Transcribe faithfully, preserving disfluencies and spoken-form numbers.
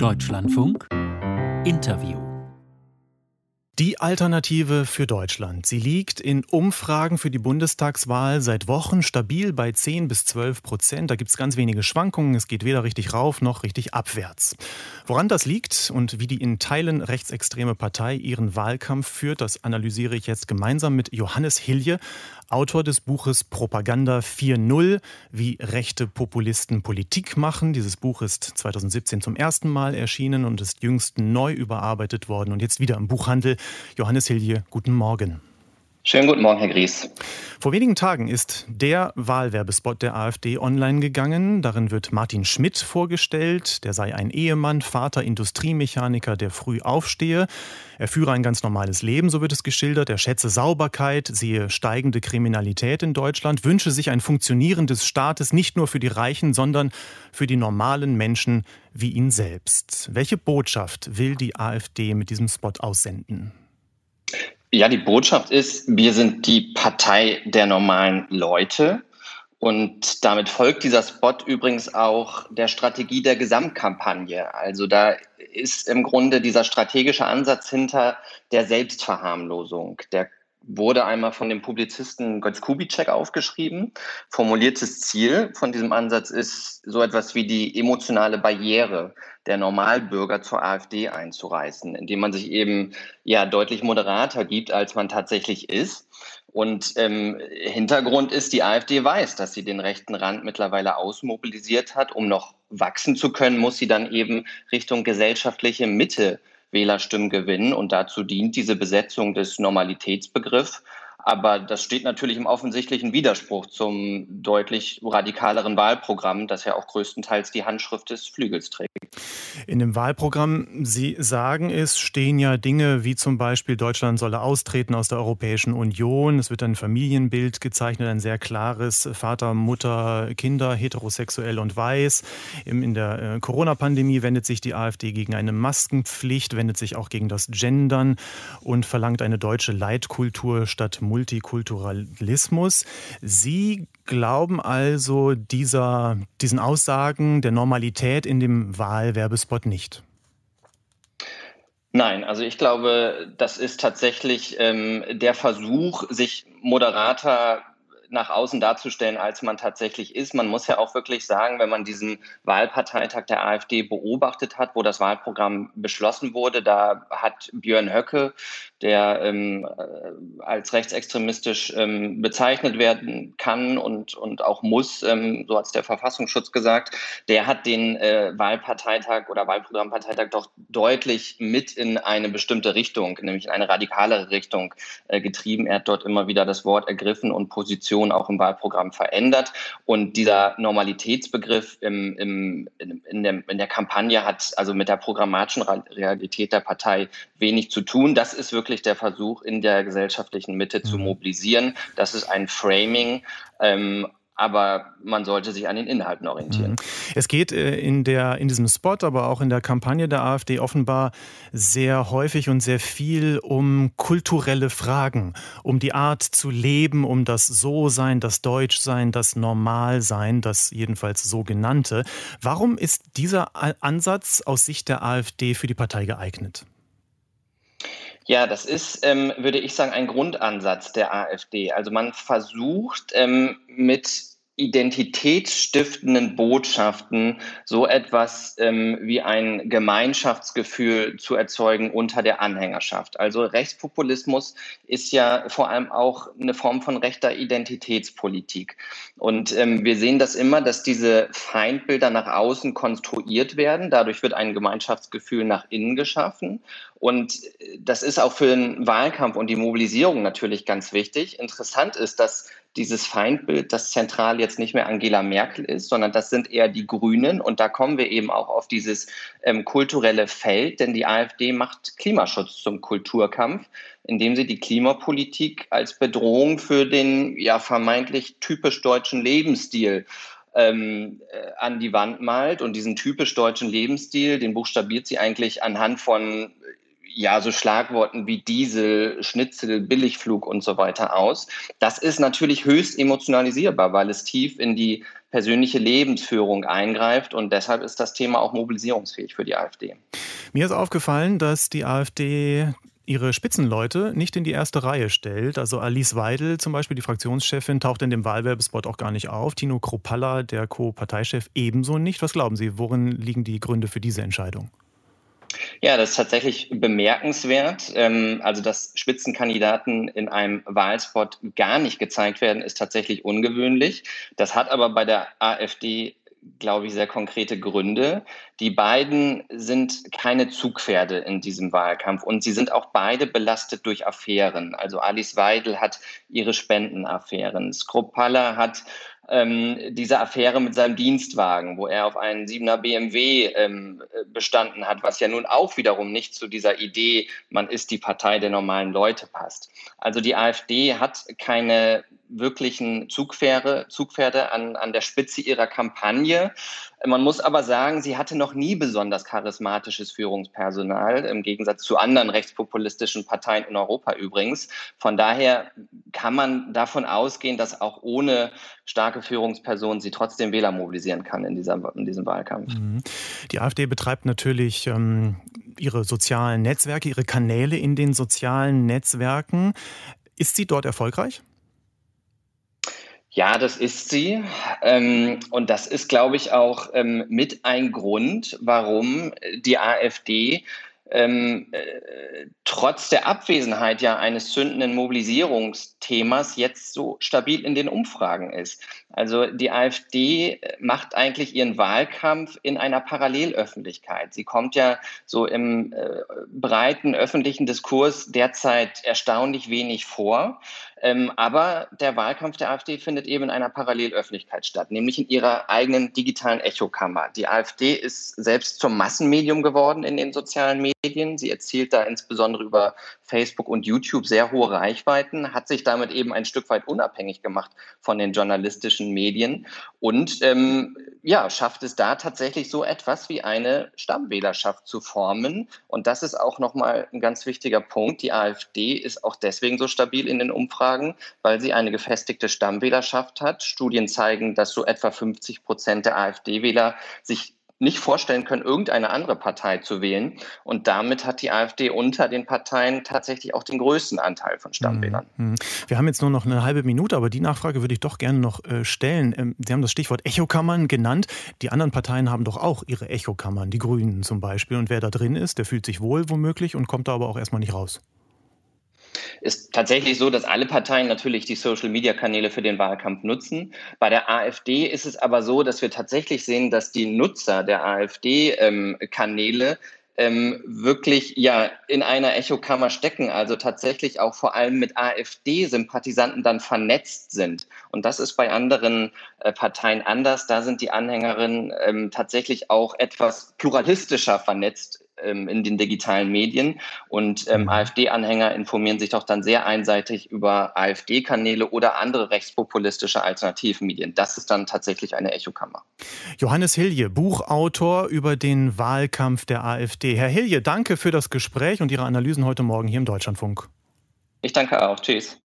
Deutschlandfunk Interview. Die Alternative für Deutschland. Sie liegt in Umfragen für die Bundestagswahl seit Wochen stabil bei zehn bis zwölf Prozent. Da gibt es ganz wenige Schwankungen. Es geht weder richtig rauf noch richtig abwärts. Woran das liegt und wie die in Teilen rechtsextreme Partei ihren Wahlkampf führt, das analysiere ich jetzt gemeinsam mit Johannes Hillje, Autor des Buches Propaganda vier Punkt null, wie rechte Populisten Politik machen. Dieses Buch ist zweitausendsiebzehn zum ersten Mal erschienen und ist jüngst neu überarbeitet worden und jetzt wieder im Buchhandel. Johannes Hillje, guten Morgen. Schönen guten Morgen, Herr Grieß. Vor wenigen Tagen ist der Wahlwerbespot der AfD online gegangen. Darin wird Martin Schmidt vorgestellt. Der sei ein Ehemann, Vater, Industriemechaniker, der früh aufstehe. Er führe ein ganz normales Leben, so wird es geschildert. Er schätze Sauberkeit, sehe steigende Kriminalität in Deutschland, wünsche sich ein Funktionieren des Staates nicht nur für die Reichen, sondern für die normalen Menschen wie ihn selbst. Welche Botschaft will die AfD mit diesem Spot aussenden? Ja, die Botschaft ist, wir sind die Partei der normalen Leute. Und damit folgt dieser Spot übrigens auch der Strategie der Gesamtkampagne. Also da ist im Grunde dieser strategische Ansatz hinter der Selbstverharmlosung. Der wurde einmal von dem Publizisten Götz Kubitschek aufgeschrieben. Formuliertes Ziel von diesem Ansatz ist, so etwas wie die emotionale Barriere der Normalbürger zur AfD einzureißen, indem man sich eben ja deutlich moderater gibt, als man tatsächlich ist. Und ähm, Hintergrund ist, die AfD weiß, dass sie den rechten Rand mittlerweile ausmobilisiert hat. Um noch wachsen zu können, muss sie dann eben Richtung gesellschaftliche Mitte Wählerstimmen gewinnen, und dazu dient diese Besetzung des Normalitätsbegriffs. Aber das steht natürlich im offensichtlichen Widerspruch zum deutlich radikaleren Wahlprogramm, das ja auch größtenteils die Handschrift des Flügels trägt. In dem Wahlprogramm, Sie sagen es, stehen ja Dinge wie zum Beispiel, Deutschland solle austreten aus der Europäischen Union. Es wird ein Familienbild gezeichnet, ein sehr klares: Vater, Mutter, Kinder, heterosexuell und weiß. In der Corona-Pandemie wendet sich die AfD gegen eine Maskenpflicht, wendet sich auch gegen das Gendern und verlangt eine deutsche Leitkultur statt Musik. Multikulturalismus. Sie glauben also dieser, diesen Aussagen der Normalität in dem Wahlwerbespot nicht? Nein, also ich glaube, das ist tatsächlich ähm, der Versuch, sich moderater nach außen darzustellen, als man tatsächlich ist. Man muss ja auch wirklich sagen, wenn man diesen Wahlparteitag der AfD beobachtet hat, wo das Wahlprogramm beschlossen wurde, da hat Björn Höcke, der ähm, als rechtsextremistisch ähm, bezeichnet werden kann und, und auch muss, ähm, so hat es der Verfassungsschutz gesagt, der hat den äh, Wahlparteitag oder Wahlprogrammparteitag doch deutlich mit in eine bestimmte Richtung, nämlich in eine radikalere Richtung äh, getrieben. Er hat dort immer wieder das Wort ergriffen und Position auch im Wahlprogramm verändert. Und dieser Normalitätsbegriff im, im, in, der, in der Kampagne hat also mit der programmatischen Realität der Partei wenig zu tun. Das ist wirklich der Versuch, in der gesellschaftlichen Mitte zu mobilisieren. Das ist ein Framing, ähm, aber man sollte sich an den Inhalten orientieren. Es geht in, der, in diesem Spot, aber auch in der Kampagne der AfD offenbar sehr häufig und sehr viel um kulturelle Fragen, um die Art zu leben, um das So-Sein, das Deutschsein, das Normalsein, das jedenfalls sogenannte. Warum ist dieser Ansatz aus Sicht der AfD für die Partei geeignet? Ja, das ist, ähm, würde ich sagen, ein Grundansatz der AfD. Also man versucht ähm, mit identitätsstiftenden Botschaften so etwas ähm, wie ein Gemeinschaftsgefühl zu erzeugen unter der Anhängerschaft. Also Rechtspopulismus ist ja vor allem auch eine Form von rechter Identitätspolitik. Und ähm, wir sehen das immer, dass diese Feindbilder nach außen konstruiert werden. Dadurch wird ein Gemeinschaftsgefühl nach innen geschaffen. Und das ist auch für den Wahlkampf und die Mobilisierung natürlich ganz wichtig. Interessant ist, dass dieses Feindbild, das zentral jetzt nicht mehr Angela Merkel ist, sondern das sind eher die Grünen. Und da kommen wir eben auch auf dieses ähm, kulturelle Feld, denn die AfD macht Klimaschutz zum Kulturkampf, indem sie die Klimapolitik als Bedrohung für den ja vermeintlich typisch deutschen Lebensstil ähm, äh, an die Wand malt. Und diesen typisch deutschen Lebensstil, den buchstabiert sie eigentlich anhand von ja, so Schlagworten wie Diesel, Schnitzel, Billigflug und so weiter aus. Das ist natürlich höchst emotionalisierbar, weil es tief in die persönliche Lebensführung eingreift. Und deshalb ist das Thema auch mobilisierungsfähig für die AfD. Mir ist aufgefallen, dass die AfD ihre Spitzenleute nicht in die erste Reihe stellt. Also Alice Weidel zum Beispiel, die Fraktionschefin, taucht in dem Wahlwerbespot auch gar nicht auf. Tino Chrupalla, der Co-Parteichef, ebenso nicht. Was glauben Sie, worin liegen die Gründe für diese Entscheidung? Ja, das ist tatsächlich bemerkenswert. Also, dass Spitzenkandidaten in einem Wahlspot gar nicht gezeigt werden, ist tatsächlich ungewöhnlich. Das hat aber bei der AfD, glaube ich, sehr konkrete Gründe. Die beiden sind keine Zugpferde in diesem Wahlkampf und sie sind auch beide belastet durch Affären. Also Alice Weidel hat ihre Spendenaffären. Chrupalla hat ähm, diese Affäre mit seinem Dienstwagen, wo er auf einen siebener B M W ähm, bestanden hat, was ja nun auch wiederum nicht zu dieser Idee, man ist die Partei der normalen Leute, passt. Also die AfD hat keine wirklichen Zugpferde, Zugpferde an, an der Spitze ihrer Kampagne. Man muss aber sagen, sie hatte noch nie besonders charismatisches Führungspersonal, im Gegensatz zu anderen rechtspopulistischen Parteien in Europa übrigens. Von daher kann man davon ausgehen, dass auch ohne starke Führungspersonen sie trotzdem Wähler mobilisieren kann in, dieser, in diesem Wahlkampf. Die AfD betreibt natürlich ähm, ihre sozialen Netzwerke, ihre Kanäle in den sozialen Netzwerken. Ist sie dort erfolgreich? Ja, das ist sie. Und das ist, glaube ich, auch mit ein Grund, warum die AfD ähm, äh, trotz der Abwesenheit ja eines zündenden Mobilisierungsthemas jetzt so stabil in den Umfragen ist. Also die AfD macht eigentlich ihren Wahlkampf in einer Parallelöffentlichkeit. Sie kommt ja so im äh, breiten öffentlichen Diskurs derzeit erstaunlich wenig vor. Ähm, aber der Wahlkampf der AfD findet eben in einer Parallelöffentlichkeit statt, nämlich in ihrer eigenen digitalen Echokammer. Die AfD ist selbst zum Massenmedium geworden in den sozialen Medien. Sie erzielt da insbesondere über Facebook und YouTube sehr hohe Reichweiten, hat sich damit eben ein Stück weit unabhängig gemacht von den journalistischen Medien und ähm, ja, schafft es da tatsächlich so etwas wie eine Stammwählerschaft zu formen. Und das ist auch nochmal ein ganz wichtiger Punkt. Die AfD ist auch deswegen so stabil in den Umfragen, weil sie eine gefestigte Stammwählerschaft hat. Studien zeigen, dass so etwa fünfzig Prozent der AfD-Wähler sich nicht vorstellen können, irgendeine andere Partei zu wählen. Und damit hat die AfD unter den Parteien tatsächlich auch den größten Anteil von Stammwählern. Wir haben jetzt nur noch eine halbe Minute, aber die Nachfrage würde ich doch gerne noch stellen. Sie haben das Stichwort Echokammern genannt. Die anderen Parteien haben doch auch ihre Echokammern, die Grünen zum Beispiel. Und wer da drin ist, der fühlt sich wohl womöglich und kommt da aber auch erstmal nicht raus. Ist tatsächlich so, dass alle Parteien natürlich die Social-Media-Kanäle für den Wahlkampf nutzen. Bei der AfD ist es aber so, dass wir tatsächlich sehen, dass die Nutzer der AfD-Kanäle ähm, wirklich ja in einer Echokammer stecken, also tatsächlich auch vor allem mit AfD-Sympathisanten dann vernetzt sind. Und das ist bei anderen äh, Parteien anders. Da sind die Anhängerinnen ähm, tatsächlich auch etwas pluralistischer vernetzt in den digitalen Medien. Und ähm, AfD-Anhänger informieren sich doch dann sehr einseitig über AfD-Kanäle oder andere rechtspopulistische Alternativmedien. Das ist dann tatsächlich eine Echokammer. Johannes Hillje, Buchautor über den Wahlkampf der AfD. Herr Hillje, danke für das Gespräch und Ihre Analysen heute Morgen hier im Deutschlandfunk. Ich danke auch. Tschüss.